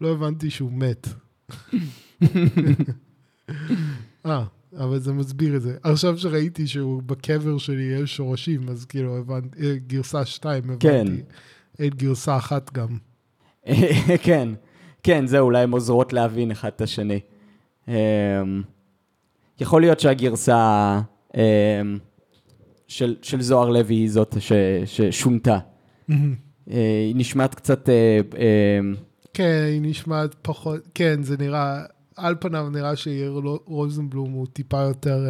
לא הבנתי שהוא מת. אבל זה מסביר את זה. עכשיו שראיתי שהוא בקבר שלי יש שורשים, אז כאילו הבנתי, גרסה 2 הבנתי. את גרסה 1 גם. כן, כן, זה אולי עוזרות להבין אחד את השני. יכול להיות שהגרסה של זוהר לוי היא זאת ששונתה. היא נשמעת קצת... כן, היא נשמעת פחות... כן, זה נראה... על פניו נראה שיאיר רוזנבלום הוא טיפה יותר,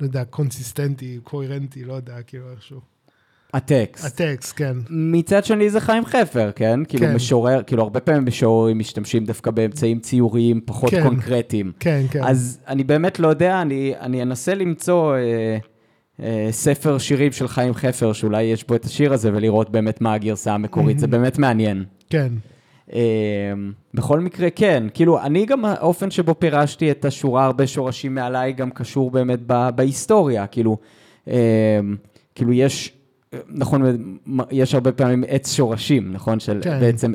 לא יודע, קונסיסטנטי, קוהרנטי, לא יודע, כאילו איכשהו. הטקסט. הטקסט, כן. מצד שני זה חיים חפר, כן? כאילו משורר, כאילו הרבה פעמים משוררים משתמשים דווקא באמצעים ציוריים פחות קונקרטיים. כן, כן. אז אני באמת לא יודע, אני אנסה למצוא ספר שירים של חיים חפר, שאולי יש בו את השיר הזה, ולראות באמת מה הגרסה המקורית, זה באמת מעניין. כן. בכל מקרה, כן. כאילו, אני גם, האופן שבו פירשתי את השורה, הרבה שורשים מעליי, גם קשור באמת בהיסטוריה. כאילו, יש... נכון, יש הרבה פעמים עץ שורשים, נכון? של בעצם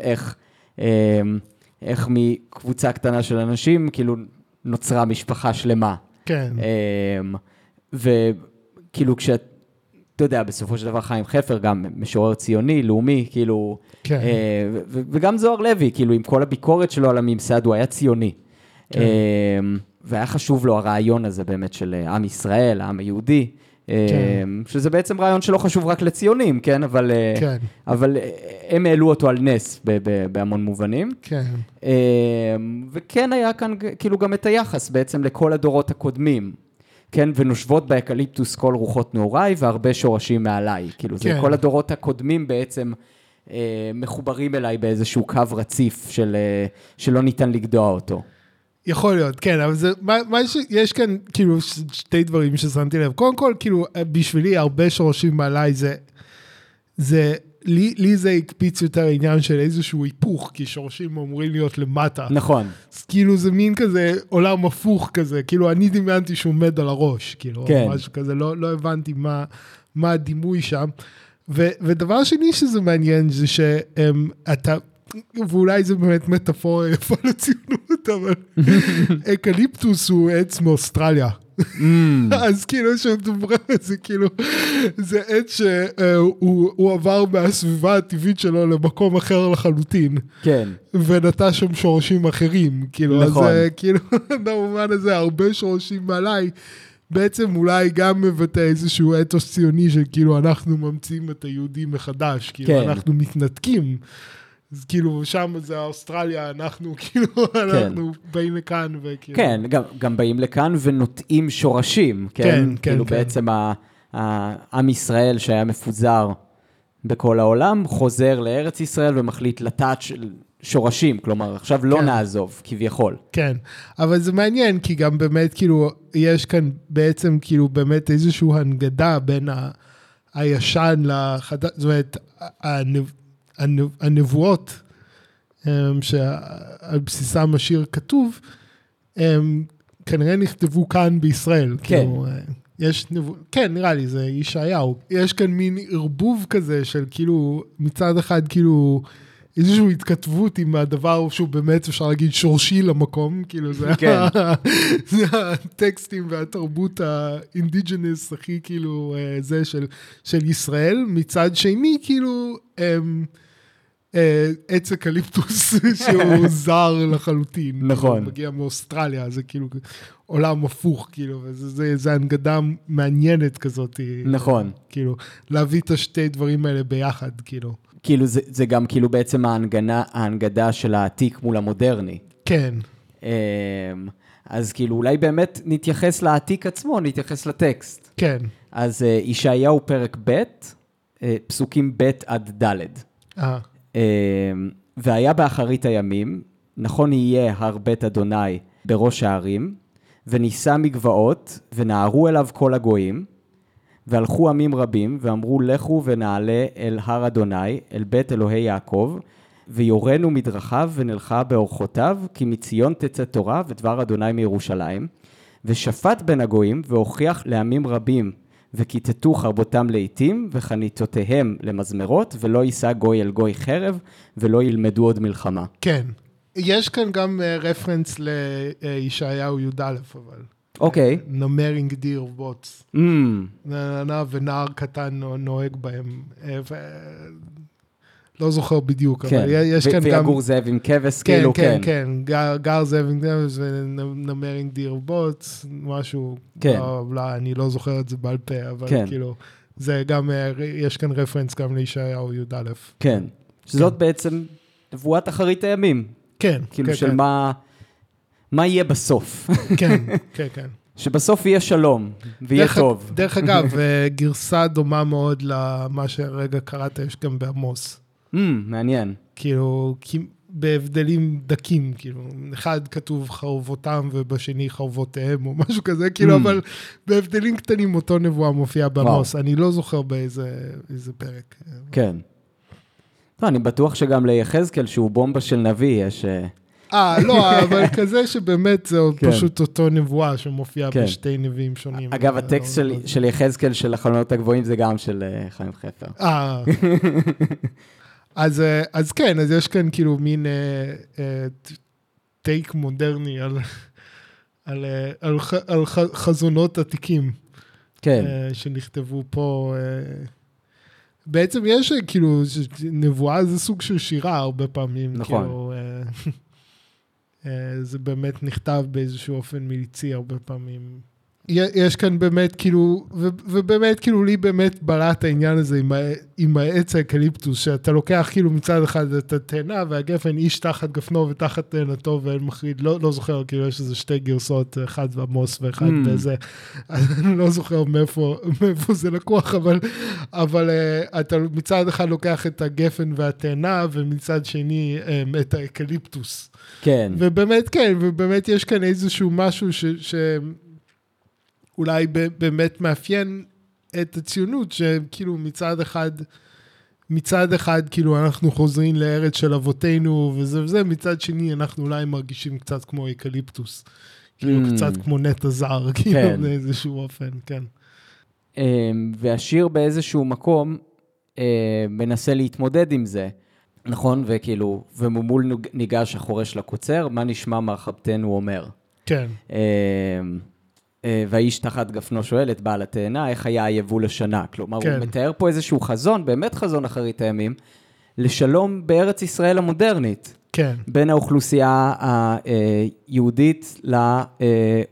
איך מקבוצה קטנה של אנשים, כאילו, נוצרה משפחה שלמה. כן. וכאילו, כשאת, אתה יודע, בסופו של דבר חיים חפר, גם משורר ציוני, לאומי, כאילו, וגם זוהר לוי, כאילו, עם כל הביקורת שלו על הממסד, הוא היה ציוני. והיה חשוב לו הרעיון הזה באמת של עם ישראל, העם היהודי, שזה בעצם רעיון שלא חשוב רק לציונים, כן? אבל הם העלו אותו על נס בהמון מובנים. וכן היה כאן כאילו גם את היחס בעצם לכל הדורות הקודמים, כן? ונושבות באקליפטוס כל רוחות נעוריי והרבה שורשים מעליי. כאילו זה כל הדורות הקודמים בעצם מחוברים אליי באיזשהו קו רציף שלא ניתן לגדוע אותו. יכול להיות, כן, אבל זה, יש כאן כאילו שתי דברים ששמתי לב. קודם כל, כאילו, בשבילי הרבה שורשים מעליי זה לי זה הקפיץ יותר העניין של איזשהו היפוך, כי שורשים אמורים להיות למטה. נכון. אז כאילו זה מין כזה עולם הפוך כזה, כאילו אני דמיינתי שהוא עומד על הראש, כאילו, משהו כזה, לא הבנתי מה הדימוי שם. ודבר שני שזה מעניין זה שאתה... ואולי זה באמת מטאפורה יפה לציונות, אבל אקליפטוס הוא עץ מאוסטרליה, אז כאילו שדוברה זה כאילו, זה עד שהוא עבר מהסביבה הטבעית שלו למקום אחר לחלוטין. כן. ונטע שם שורשים אחרים. נכון. אז כאילו, במובן הזה, הרבה שורשים עליי. בעצם אולי גם מבטא איזשהו אתוס ציוני של כאילו אנחנו ממציאים את היהודים מחדש, כאילו כן. אנחנו מתנתקים, אז כאילו שם זה האוסטרליה, אנחנו כאילו כן. אנחנו באים לכאן וכאילו... כן, גם באים לכאן ונוטעים שורשים, כן? כן, כן. כאילו כן. בעצם עם ישראל שהיה מפוזר בכל העולם, חוזר לארץ ישראל ומחליט לטעת של... שורשים, כלומר, עכשיו לא נעזוב, כביכול. כן, אבל זה מעניין, כי גם באמת, כאילו, יש כאן בעצם, כאילו, באמת איזושהי הנגדה בין הישן לחדש, זאת אומרת, הנבואות, שעל בסיסם השיר כתוב, כנראה נכתבו כאן בישראל. כן. יש נבואות, כן, נראה לי, זה ישעיהו. יש כאן מין ערבוב כזה, של כאילו, מצד אחד, כאילו, איזושהי התכתבות עם הדבר שהוא באמת אפשר להגיד שורשי למקום, כאילו זה הטקסטים והתרבות האינדיג'נס הכי כאילו זה של ישראל, מצד שני כאילו עץ אקליפטוס שהוא זר לחלוטין. נכון. מגיע מאוסטרליה, זה כאילו עולם הפוך כאילו, וזה הנגדה מעניינת כזאת. נכון. כאילו להביא את השתי דברים האלה ביחד כאילו. כאילו זה גם כאילו בעצם ההנגדה של העתיק מול המודרני. כן. אז כאילו אולי באמת נתייחס לעתיק עצמו, נתייחס לטקסט. כן. אז ישעיהו פרק ב', פסוקים ב' עד ד'. והיה באחרית הימים, נכון יהיה הר בית אדוני בראש הערים, ונישא מגבעות, ונערו אליו כל הגויים, והלכו עמים רבים, ואמרו לכו ונעלה אל הר אדוני, אל בית אלוהי יעקב, ויורנו מדרכיו ונלכה באורחותיו, כי מציון תצא תורה ודבר אדוני מירושלים, ושפט בין הגויים, והוכיח לעמים רבים, וכיתתו חרבותם לעתים, וחניתותיהם למזמרות, ולא יישא גוי אל גוי חרב, ולא ילמדו עוד מלחמה. כן, יש כאן גם רפרנס לישעיהו י' אבל. אוקיי. נמרינג דיר בוטס. ונער קטן נוהג בהם. לא זוכר בדיוק, אבל יש כאן גם... ויגור זאב עם כבש, כאילו, כן. כן, כן, גר זאב עם כבש ונמרינג דיר בוטס, משהו, אני לא זוכר את זה בעל פה, אבל כאילו, זה גם, יש כאן רפרנס גם לישעיהו י' א'. כן, שזאת בעצם נבואת אחרית הימים. כן. כאילו של מה יהיה בסוף? כן, כן, כן. שבסוף יהיה שלום, ויהיה טוב. דרך אגב, גרסה דומה מאוד למה שהרגע קראת, יש גם בעמוס. מעניין. כאילו, בהבדלים דקים, כאילו, אחד כתוב חרבותם, ובשני חרבותיהם, או משהו כזה, כאילו, אבל בהבדלים קטנים, אותו נבואה מופיעה בעמוס. אני לא זוכר באיזה פרק. כן. אני בטוח שגם ליחזקאל, שהוא בומבה של נביא, יש... לא, אבל כזה שבאמת זה פשוט אותו נבואה שמופיעה בשתי נביאים שונים. אגב, הטקסט של יחזקאל של החלונות הגבוהים זה גם של חיים חפר. אז כן, אז יש כאן כאילו מין טייק מודרני על חזונות עתיקים שנכתבו פה. בעצם יש כאילו, נבואה זה סוג של שירה הרבה פעמים. נכון. זה באמת נכתב באיזשהו אופן מיליצי הרבה פעמים. יש כאן באמת כאילו, ובאמת כאילו לי באמת בלט העניין הזה עם העץ האקליפטוס, שאתה לוקח כאילו מצד אחד את התאנה והגפן, איש תחת גפנו ותחת תאנתו ואין מחריד, לא זוכר, כאילו יש איזה שתי גרסות, אחד במוס ואחד בזה, אני לא זוכר מאיפה זה לקוח, אבל אתה מצד אחד לוקח את הגפן והתאנה, ומצד שני את האקליפטוס. כן. ובאמת כן, ובאמת יש כאן איזשהו משהו אולי באמת מאפיין את הציונות, שכאילו מצד אחד כאילו אנחנו חוזרים לארץ של אבותינו וזה, מצד שני אנחנו אולי מרגישים קצת כמו אקליפטוס, כאילו קצת כמו נטע זר, כאילו באיזשהו אופן, כן. והשיר באיזשהו מקום מנסה להתמודד עם זה, נכון? וכאילו, וממול ניגש החורש לקוצר, מה נשמע מרחבתנו אומר. כן. והאיש תחת גפנו שואל את בעל התאנה, איך היה היבול לשנה? כלומר, כן. הוא מתאר פה איזשהו חזון, באמת חזון אחרית הימים, לשלום בארץ ישראל המודרנית. כן. בין האוכלוסייה היהודית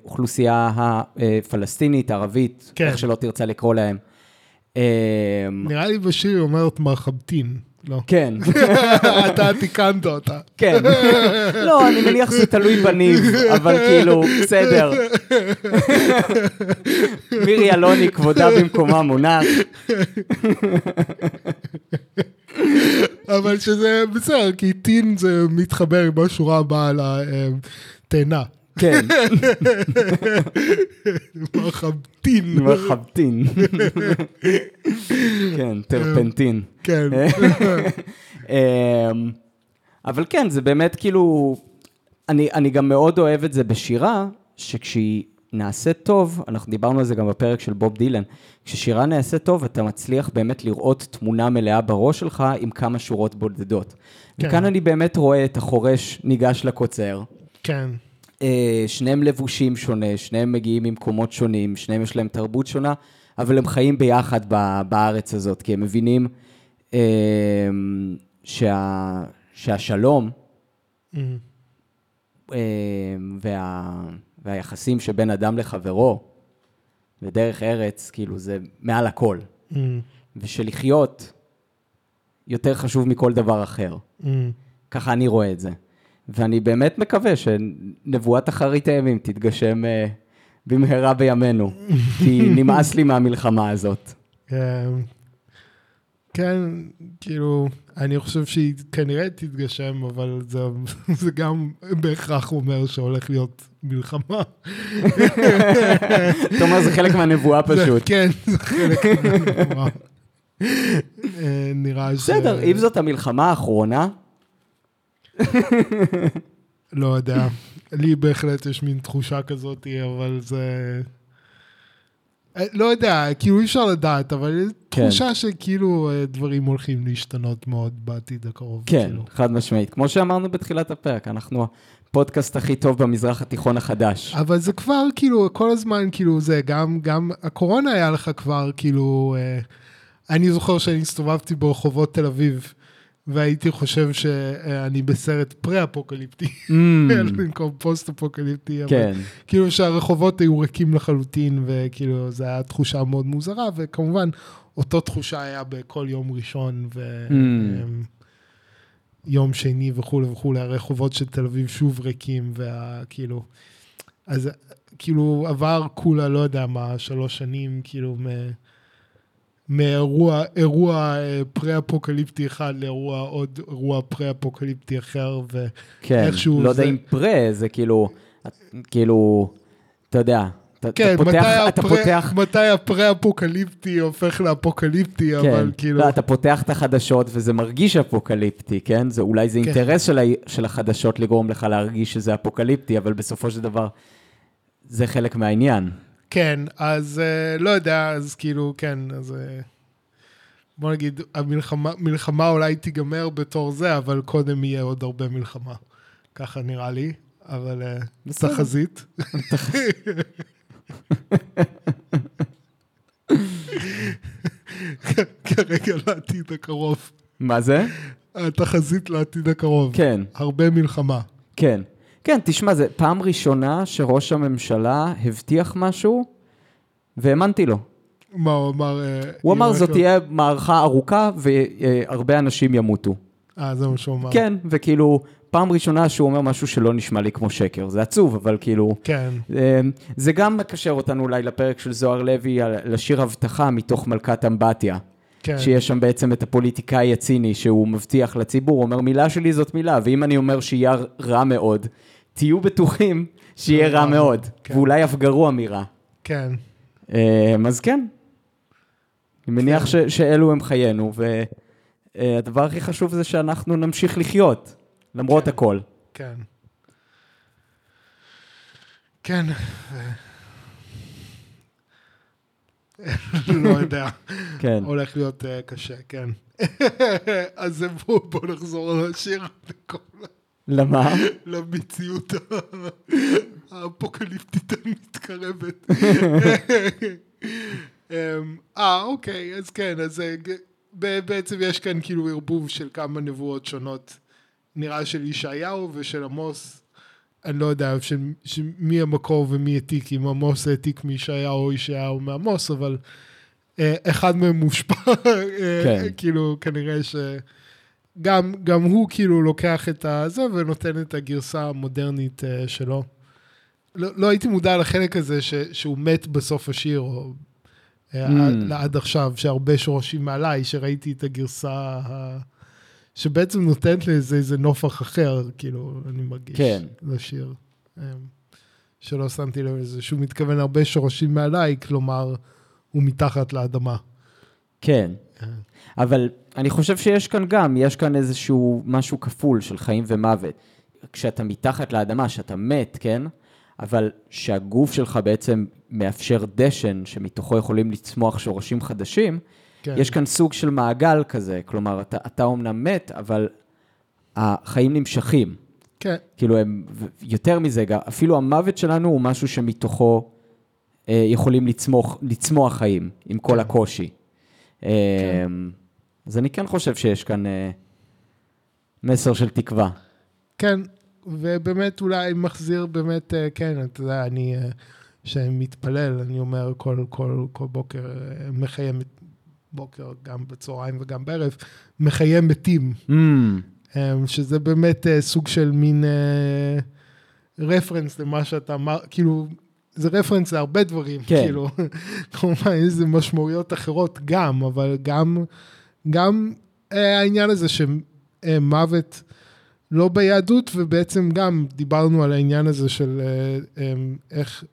לאוכלוסייה הפלסטינית, הערבית, כן. איך שלא תרצה לקרוא להם. נראה לי בשיר אומרת מרחבתין. לא. כן. אתה תיקנת אותה. כן. לא, אני מניח שזה תלוי בניב, אבל כאילו, בסדר. מירי אלוני כבודה במקומה מונח. אבל שזה בסדר, כי טין זה מתחבר עם השורה הבאה על התאנה. כן. מרחבתין. מרחבתין. כן, טרפנטין. כן. אבל כן, זה באמת כאילו, אני גם מאוד אוהב את זה בשירה, שכשהיא נעשית טוב, אנחנו דיברנו על זה גם בפרק של בוב דילן, כששירה נעשית טוב, אתה מצליח באמת לראות תמונה מלאה בראש שלך, עם כמה שורות בודדות. וכאן אני באמת רואה את החורש ניגש לקוצר. כן. שניהם לבושים שונה, שניהם מגיעים ממקומות שונים, שניהם יש להם תרבות שונה, אבל הם חיים ביחד בארץ הזאת, כי הם מבינים שהשלום והיחסים שבין אדם לחברו, ודרך ארץ, כאילו זה מעל הכל. ושלחיות יותר חשוב מכל דבר אחר. ככה אני רואה את זה. ואני באמת מקווה שנבואת אחרית הימים תתגשם במהרה בימינו, כי נמאס לי מהמלחמה הזאת. כן, כאילו, אני חושב שהיא כנראה תתגשם, אבל זה גם בהכרח אומר שהולך להיות מלחמה. זאת אומרת, זה חלק מהנבואה פשוט. כן, זה חלק מהנבואה. נראה ש... בסדר, אם זאת המלחמה האחרונה, לא יודע, לי בהחלט יש מין תחושה כזאת, אבל זה לא יודע, כאילו אי אפשר לדעת, אבל תחושה שכאילו דברים הולכים להשתנות מאוד בעתיד הקרוב. כן, חד משמעית, כמו שאמרנו בתחילת הפרק, אנחנו הפודקאסט הכי טוב במזרח התיכון החדש. אבל זה כבר כאילו כל הזמן כאילו זה, גם הקורונה היה לך כבר כאילו, אני זוכר שאני הסתובבתי ברחובות תל אביב והייתי חושב שאני בסרט פרה-אפוקליפטי, במקום פוסט-אפוקליפטי, אבל כאילו שהרחובות היו ריקים לחלוטין, וכאילו זו הייתה תחושה מאוד מוזרה, וכמובן, אותו תחושה היה בכל יום ראשון, ויום שני וכו' וכו', הרחובות של תל אביב שוב ריקים, וכאילו, אז כאילו עבר כולה, לא יודע מה, 3 שנים, כאילו, מאירוע פרה-אפוקליפטי אחד לאירוע עוד אירוע פרה-אפוקליפטי אחר, ואיכשהו... כן, לא יודע אם פרה, זה כאילו, אתה יודע, אתה פותח... מתי הפרה-אפוקליפטי הופך לאפוקליפטי, אבל כאילו... אתה פותח את החדשות וזה מרגיש אפוקליפטי, כן? אולי זה אינטרס של החדשות לגרום לך להרגיש שזה אפוקליפטי, אבל בסופו של דבר זה חלק מהעניין. כן, אז לא יודע, אז כאילו, כן, אז בוא נגיד, המלחמה אולי תיגמר בתור זה, אבל קודם יהיה עוד הרבה מלחמה. ככה נראה לי, אבל תחזית. כרגע לעתיד הקרוב. מה זה? התחזית לעתיד הקרוב. כן. הרבה מלחמה. כן. כן, תשמע, זה פעם ראשונה שראש הממשלה הבטיח משהו, והאמנתי לו. מה הוא אמר? הוא אמר, זאת תהיה מערכה ארוכה, והרבה אנשים ימותו. זה מה שהוא אמר. כן, וכאילו, פעם ראשונה שהוא אומר משהו שלא נשמע לי כמו שקר. זה עצוב, אבל כאילו... כן. זה גם מקשר אותנו אולי לפרק של זוהר לוי, לשיר הבטחה מתוך מלכת אמבטיה. שיש שם בעצם את הפוליטיקאי הציני, שהוא מבטיח לציבור, אומר, מילה שלי זאת מילה, ואם אני אומר שיהיה רע מאוד, תהיו בטוחים שיהיה רע מאוד, ואולי אף גרוע מרע. כן. אז כן. אני מניח שאלו הם חיינו, והדבר הכי חשוב זה שאנחנו נמשיך לחיות, למרות הכל. כן. כן. לא יודע, הולך להיות קשה, כן. אז בואו נחזור לשיר. למה? למציאות האפוקליפטית המתקרבת. אוקיי, אז כן, אז בעצם יש כאן כאילו ערבוב של כמה נבואות שונות, נראה של ישעיהו ושל עמוס, אני לא יודע מי המקור ומי עתיק, אם עמוס העתיק מישעיהו או ישעיהו מעמוס, אבל אחד מהם מושפע, כאילו כנראה שגם הוא כאילו לוקח את זה ונותן את הגרסה המודרנית שלו. לא הייתי מודע לחלק הזה שהוא מת בסוף השיר, או עד עכשיו, שהרבה שורשים מעליי, שראיתי את הגרסה שבעצם נותנת לזה איזה נופח אחר, כאילו אני מרגיש לשיר. שלא שמתי לב לזה, שהוא מתכוון הרבה שורשים מעליי, כלומר הוא מתחת לאדמה. כן, אבל אני חושב שיש כאן גם, יש כאן איזשהו משהו כפול של חיים ומוות. כשאתה מתחת לאדמה, שאתה מת, כן? אבל שהגוף שלך בעצם מאפשר דשן, שמתוכו יכולים לצמוח שורשים חדשים, כן. יש כאן סוג של מעגל כזה, כלומר, אתה אומנם מת, אבל החיים נמשכים. כן. כאילו, יותר מזה, אפילו המוות שלנו הוא משהו שמתוכו יכולים לצמוח חיים, עם כל הקושי. כן. אז אני כן חושב שיש כאן מסר של תקווה. כן. ובאמת אולי מחזיר באמת, כן, אתה יודע, אני שמתפלל, אני אומר כל בוקר, מחיים בוקר, גם בצהריים וגם בערב, מחיים מתים. שזה באמת סוג של מין רפרנס למה שאתה אמר, כאילו, זה רפרנס להרבה דברים, כאילו, כלומר, איזה משמעויות אחרות גם, אבל גם העניין הזה שמוות, לא ביהדות, ובעצם גם דיברנו על העניין הזה של איך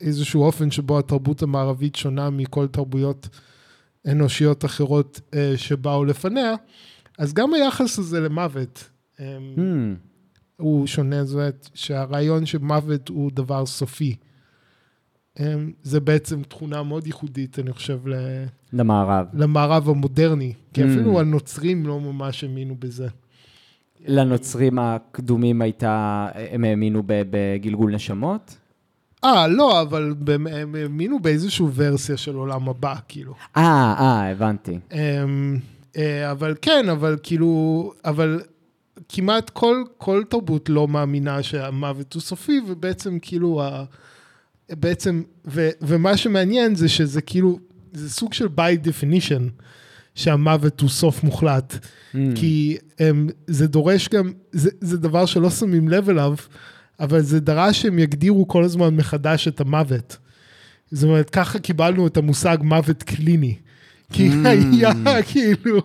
איזשהו אופן שבו התרבות המערבית שונה מכל תרבויות אנושיות אחרות שבאו לפניה, אז גם היחס הזה למוות הוא שונה, זאת אומרת שהרעיון שמוות הוא דבר סופי. זה בעצם תכונה מאוד ייחודית, אני חושב, למערב המודרני, כי אפילו הנוצרים לא ממש האמינו בזה. לנוצרים הקדומים הם האמינו בגלגול נשמות? לא, אבל הם האמינו באיזושהי ורסיה של עולם הבא, כאילו. הבנתי. אבל כן, אבל כאילו, אבל כמעט כל תרבות לא מאמינה שהמוות הוא סופי, ובעצם כאילו, בעצם, ומה שמעניין זה שזה כאילו, זה סוג של by definition, שהמוות הוא סוף מוחלט, כי זה דורש גם, זה דבר שלא שמים לב אליו, אבל זה דרש שהם יגדירו כל הזמן מחדש את המוות. זאת אומרת, ככה קיבלנו את המושג מוות קליני, כי היה כאילו,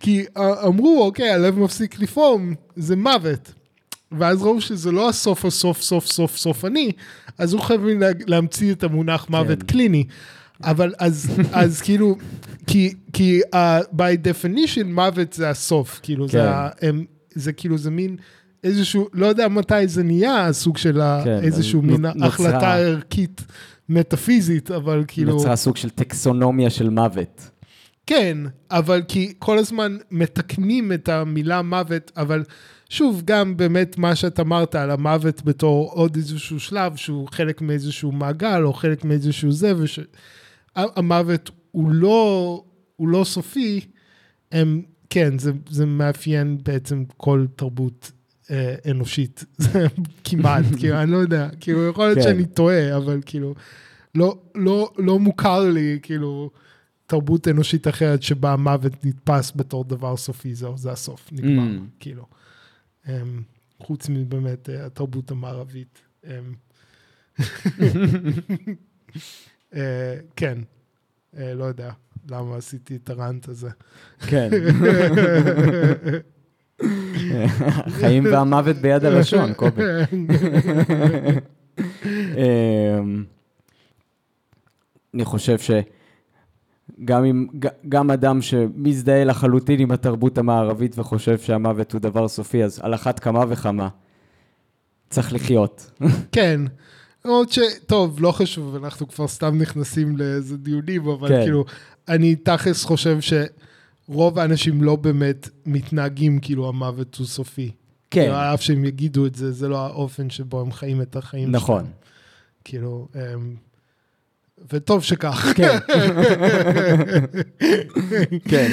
כי אמרו, אוקיי, הלב מפסיק לפעום, זה מוות. ואז ראו שזה לא הסוף הסוף סוף סוף סוף אני, אז הוא חייבים להמציא את המונח מוות קליני. אבל אז כאילו, כי by definition מוות זה הסוף, כאילו זה כאילו זה מין איזשהו, לא יודע מתי זה נהיה הסוג של איזשהו מין החלטה ערכית מטאפיזית, אבל כאילו... נוצרה סוג של טקסונומיה של מוות. כן, אבל כי כל הזמן מתקנים את המילה מוות, אבל שוב גם באמת מה שאת אמרת על המוות בתור עוד איזשהו שלב, שהוא חלק מאיזשהו מעגל או חלק מאיזשהו זה, המוות הוא לא סופי, כן, זה מאפיין בעצם כל תרבות אנושית, כמעט, כאילו, אני לא יודע, כאילו, יכול להיות שאני טועה, אבל כאילו, לא מוכר לי, כאילו, תרבות אנושית אחרת שבה המוות נתפס בתור דבר סופי, זה הסוף, נגמר, כאילו, חוץ מבאמת התרבות המערבית, כן, לא יודע למה עשיתי את הרנט הזה. כן. החיים והמוות ביד הלשון, קובי. אני חושב שגם אדם שמזדהה לחלוטין עם התרבות המערבית וחושב שהמוות הוא דבר סופי, אז על אחת כמה וכמה צריך לחיות. כן. עוד שטוב, לא חשוב, אנחנו כבר סתם נכנסים לאיזה דיונים, אבל כן. כאילו, אני תכלס חושב שרוב האנשים לא באמת מתנהגים כאילו המוות הוא סופי. כן. אף שהם יגידו את זה, זה לא האופן שבו הם חיים את החיים שלהם. נכון. כאילו, וטוב שכך. כן. כן.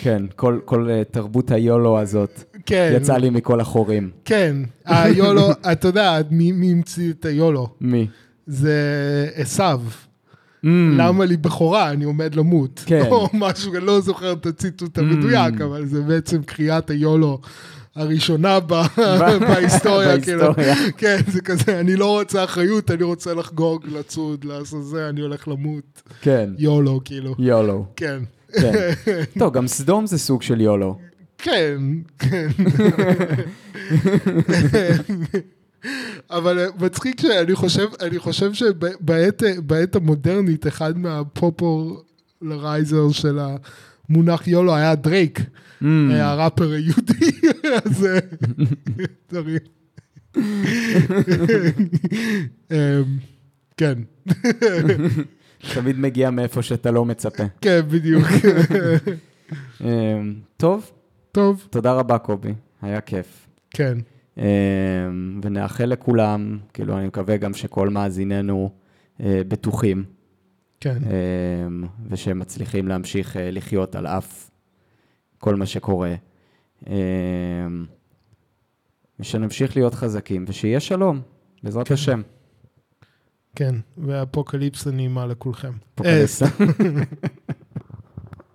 כן, כל תרבות היולו הזאת יצא לי מכל החורים. כן, היולו, אתה יודע, מי המציא את היולו? מי? זה עשיו. למה לי בכורה, אני עומד למות. או משהו, אני לא זוכר את הציטוט המדויק, אבל זה בעצם קריאת היולו הראשונה בהיסטוריה. כן, זה כזה, אני לא רוצה אחריות, אני רוצה לחגוג, לצוד, לעשות זה, אני הולך למות. כן. יולו, כאילו. יולו. כן. טוב, גם סדום זה סוג של יולו. כן, כן. אבל מצחיק שאני חושב שבעת המודרנית, אחד מהפופולרייזר של המונח יולו היה דרייק, הראפר היהודי, אז דברים. כן. תמיד מגיע מאיפה שאתה לא מצפה. כן, בדיוק. טוב? טוב. תודה רבה, קובי. היה כיף. כן. ונאחל לכולם, כאילו אני מקווה גם שכל מאזיננו בטוחים, כן, ושהם מצליחים להמשיך לחיות על אף כל מה שקורה, ושנמשיך להיות חזקים, ושיהיה שלום בעזרת השם. כן, והאפוקליפסה נעימה לכולכם. אפוקליפסה.